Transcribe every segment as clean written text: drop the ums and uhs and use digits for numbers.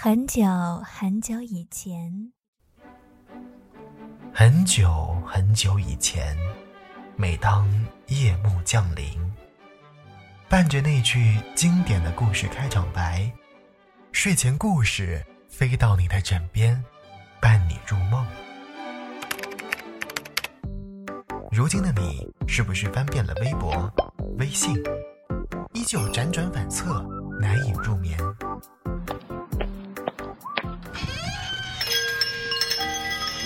很久很久以前，很久很久以前，每当夜幕降临，伴着那句经典的故事开场白，睡前故事飞到你的枕边，伴你入梦。如今的你，是不是翻遍了微博、微信，依旧辗转反侧，难以入眠？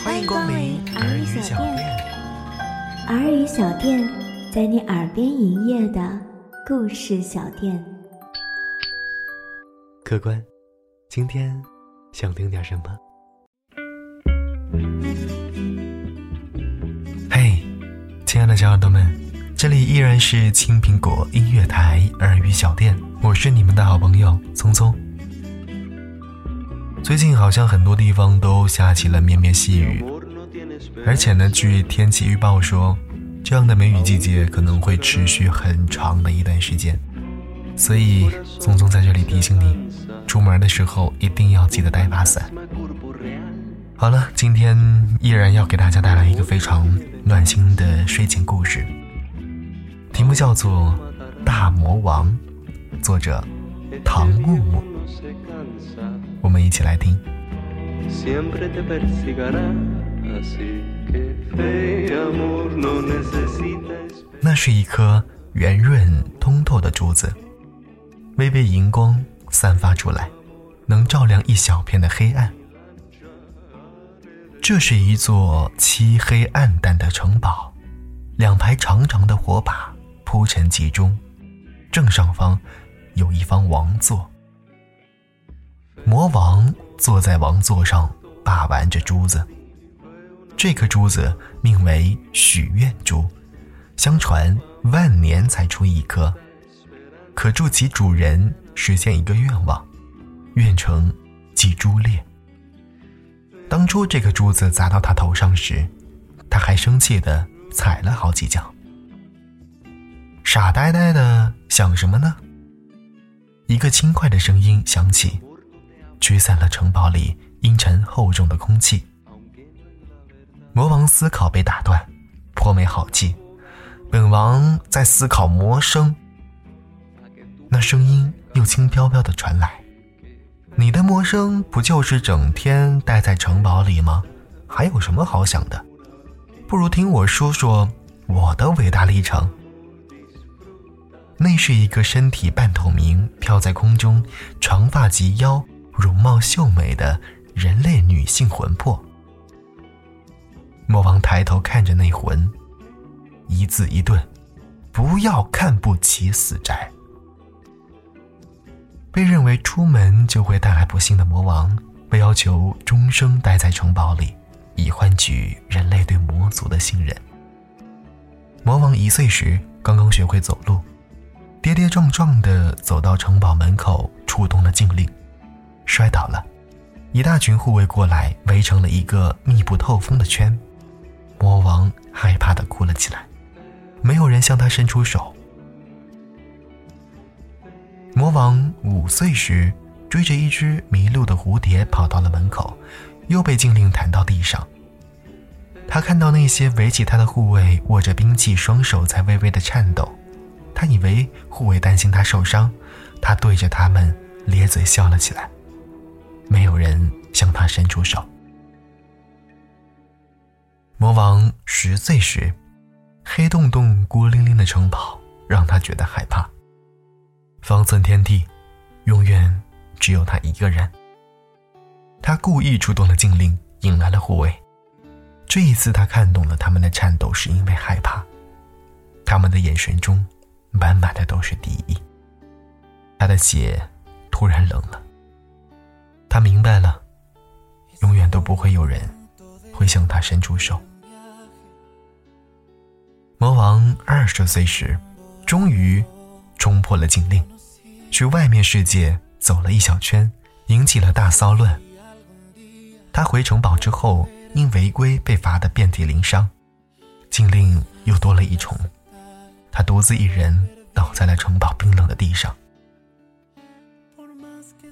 欢迎光临耳语小店。耳语小店，在你耳边营业的故事小店。客官，今天想听点什么？嘿，亲爱的小耳朵们，这里依然是青苹果音乐台耳语小店，我是你们的好朋友聪聪。最近好像很多地方都下起了绵绵细雨，而且呢，据天气预报说，这样的梅雨季节可能会持续很长的一段时间。所以聪聪在这里提醒你，出门的时候一定要记得带把伞。好了，今天依然要给大家带来一个非常暖心的睡前故事，题目叫做《大魔王》，作者唐木木。我们一起来听。那是一颗圆润通透的珠子，微微荧光散发出来，能照亮一小片的黑暗。这是一座漆黑暗淡的城堡，两排长长的火把铺陈其中，正上方有一方王座。魔王坐在王座上，把玩着珠子。这颗珠子名为许愿珠，相传万年才出一颗，可助其主人实现一个愿望，愿成即珠裂。当初这颗珠子砸到他头上时，他还生气地踩了好几脚，傻呆呆地想什么呢？一个轻快的声音响起，驱散了城堡里阴沉厚重的空气。魔王思考被打断，颇没好气，本王在思考魔声。那声音又轻飘飘地传来，你的魔声不就是整天待在城堡里吗？还有什么好想的？不如听我说说我的伟大历程。那是一个身体半透明，飘在空中，长发及腰，容貌秀美的人类女性魂魄。魔王抬头看着那魂，一字一顿，不要看不起死宅。被认为出门就会带来不幸的魔王，被要求终生待在城堡里，以换取人类对魔族的信任。魔王1岁时刚刚学会走路，跌跌撞撞地走到城堡门口，触动了禁令，摔倒了。一大群护卫过来，围成了一个密不透风的圈。魔王害怕地哭了起来，没有人向他伸出手。魔王5岁时追着一只迷路的蝴蝶跑到了门口，又被禁令弹到地上。他看到那些围起他的护卫握着兵器，双手在微微地颤抖。他以为护卫担心他受伤，他对着他们咧嘴笑了起来，没有人向他伸出手。魔王10岁时，黑洞洞孤零零的城堡让他觉得害怕，方寸天地永远只有他一个人。他故意触动了禁令，引来了护卫。这一次他看懂了他们的颤抖是因为害怕，他们的眼神中满满的都是敌意。他的血突然冷了，他明白了，永远都不会有人会向他伸出手。魔王20岁时，终于冲破了禁令，去外面世界走了一小圈，引起了大骚乱。他回城堡之后，因违规被罚得遍体鳞伤，禁令又多了一重。他独自一人倒在了城堡冰冷的地上。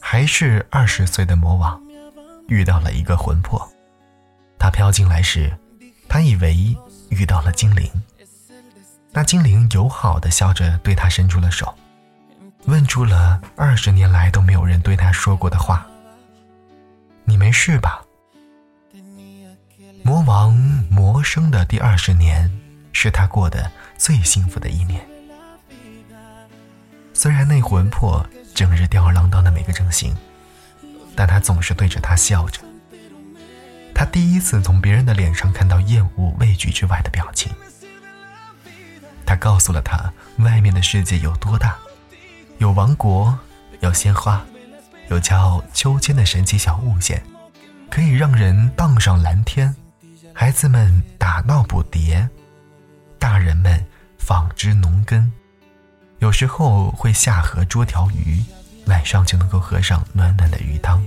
还是20岁的魔王，遇到了一个魂魄。他飘进来时，他以为遇到了精灵。那精灵友好地笑着对他伸出了手，问出了20年来都没有人对他说过的话：“你没事吧？”魔王魔生的第20年是他过得最幸福的一年。虽然那魂魄整日吊儿郎当的每个整形，但他总是对着他笑着。他第一次从别人的脸上看到厌恶、畏惧之外的表情。他告诉了他外面的世界有多大，有王国，有鲜花，有叫秋千的神奇小物件，可以让人荡上蓝天，孩子们打闹捕蝶，大人们纺织农耕，有时候会下河捉条鱼，晚上就能够喝上暖暖的鱼汤。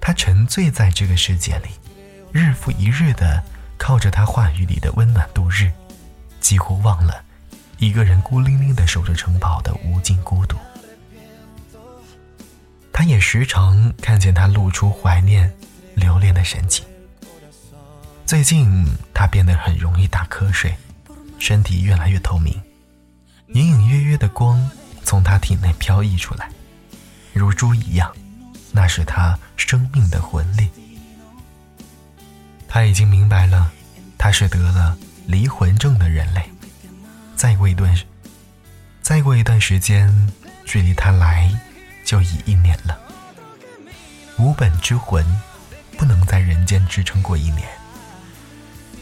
他沉醉在这个世界里，日复一日的靠着他话语里的温暖度日，几乎忘了一个人孤零零的守着城堡的无尽孤独。他也时常看见他露出怀念、留恋的神情。最近他变得很容易打瞌睡，身体越来越透明，隐隐约约的光从他体内飘溢出来，如珠一样，那是他生命的魂力。他已经明白了，他是得了离魂症的人类。再过一段时间，距离他来就已1年了。无本之魂不能在人间支撑过1年，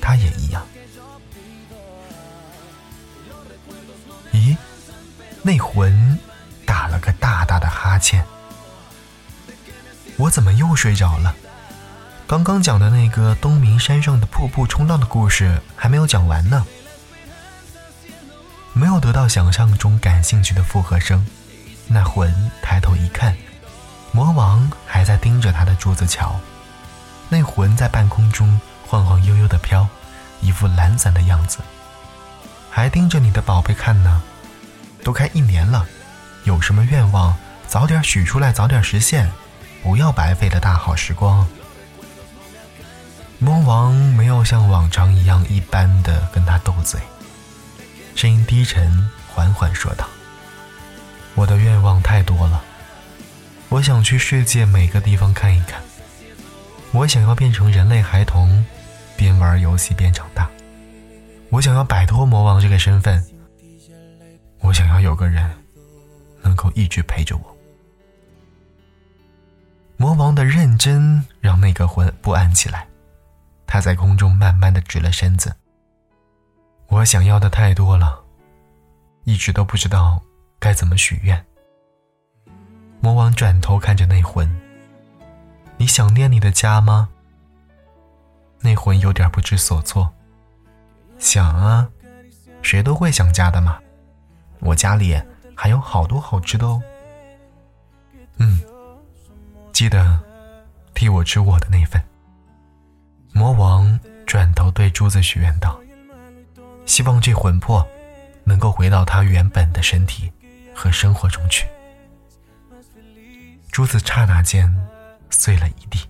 他也一样。咦，那魂打了个大大的哈欠。我怎么又睡着了？刚刚讲的那个东明山上的瀑布冲浪的故事还没有讲完呢。没有得到想象中感兴趣的附和声，那魂抬头一看，魔王还在盯着他的桌子瞧。那魂在半空中晃晃悠悠地飘，一副懒散的样子。还盯着你的宝贝看呢，都快1年了，有什么愿望早点许出来，早点实现，不要白费了大好时光。魔王没有像往常一样一般的跟他斗嘴，声音低沉缓缓说道：“我的愿望太多了，我想去世界每个地方看一看，我想要变成人类孩童，边玩游戏边长大，我想要摆脱魔王这个身份，我想要有个人能够一直陪着我。”魔王的认真让那个魂不安起来，他在空中慢慢地直了身子。我想要的太多了，一直都不知道该怎么许愿。魔王转头看着那魂：“你想念你的家吗？”那魂有点不知所措：“想啊，谁都会想家的嘛。我家里还有好多好吃的哦。记得替我吃我的那份。”魔王转头对珠子许愿道：“希望这魂魄能够回到他原本的身体和生活中去。”珠子刹那间碎了一地。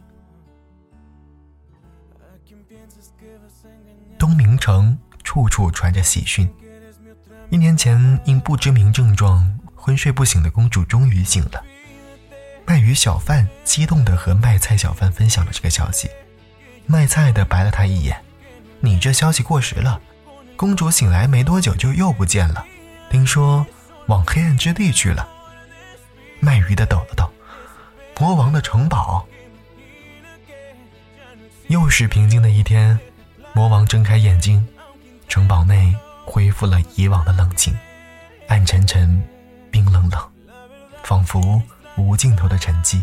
东明城处处传着喜讯，1年前因不知名症状昏睡不醒的公主终于醒了。卖鱼小贩激动地和卖菜小贩分享了这个消息，卖菜的白了他一眼：“你这消息过时了，公主醒来没多久就又不见了，听说往黑暗之地去了。”卖鱼的抖了抖：“魔王的城堡。”又是平静的一天，魔王睁开眼睛，城堡内恢复了以往的冷清，暗沉沉，冰冷冷，仿佛无尽头的沉寂。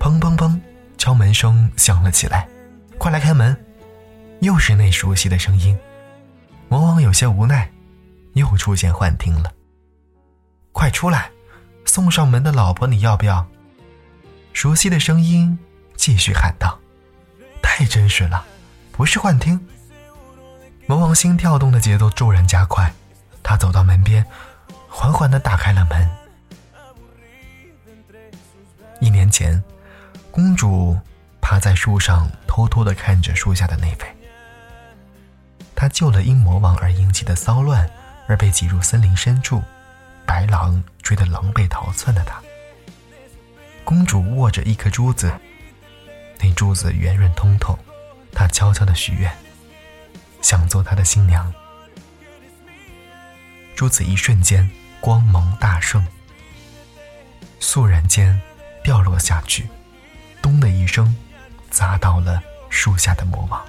砰砰砰，敲门声响了起来：“快来开门！”又是那熟悉的声音。魔王有些无奈，又出现幻听了：“快出来！送上门的老婆你要不要？”熟悉的声音继续喊道：“太真实了，不是幻听。”魔王心跳动的节奏骤然加快，他走到门边，缓缓地打开了门。前，公主趴在树上偷偷地看着树下的那位。她救了因魔王而引起的骚乱而被挤入森林深处，白狼追得狼狈逃窜的她。公主握着一颗珠子，那珠子圆润通透，她悄悄地许愿，想做她的新娘。珠子一瞬间光芒大盛，猝然间掉落下去，咚的一声砸到了树下的魔王。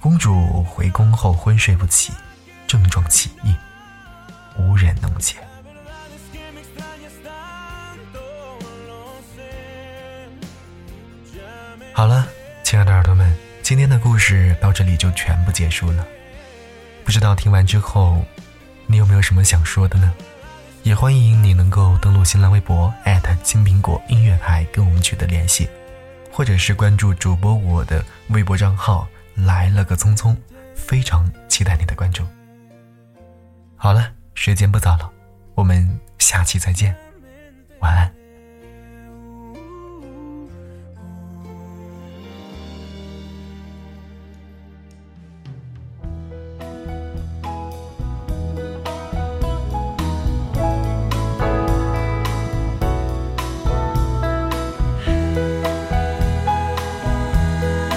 公主回宫后昏睡不起，症状起异，无人能解。好了，亲爱的耳朵们，今天的故事到这里就全部结束了。不知道听完之后你有没有什么想说的呢？也欢迎你能够登录新浪微博金苹果音乐台跟我们取得联系，或者是关注主播我的微博账号来了个匆匆，非常期待你的关注。好了，时间不早了，我们下期再见，晚安。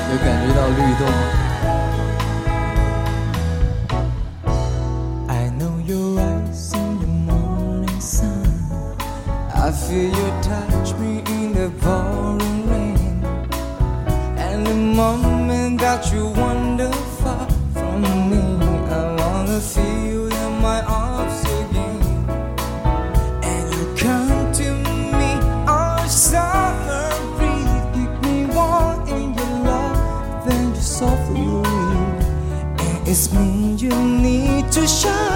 有感觉到律动。I feel you touch me in the pouring rain, and the moment that you wander far from me, I wanna feel you in my arms again. And you come to me, our summer breeze, keep me warm in your love, then you softly leave. And it's me you need to show.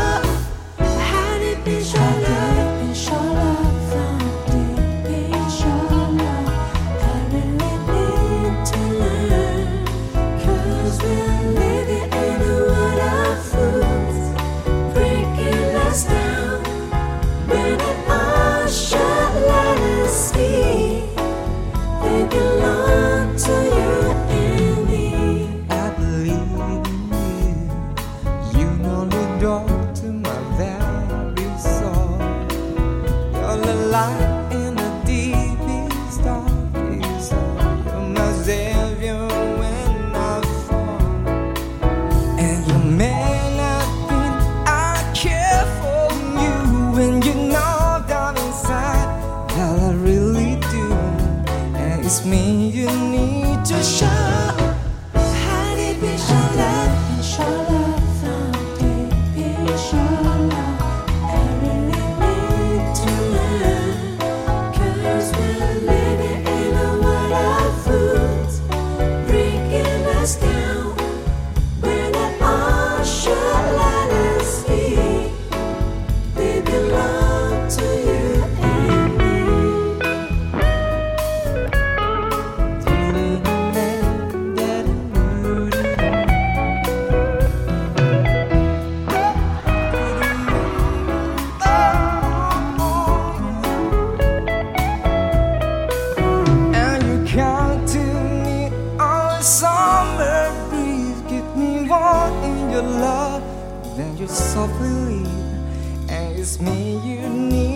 How deep is your love?It's me you need to show. How deep is your love? Is your love? How deep is your love? I really need to learn, 'cause we're living in a world of fools breaking us down. When the ocean let us be, they belong to you and love, then you softly leave, and it's me you need.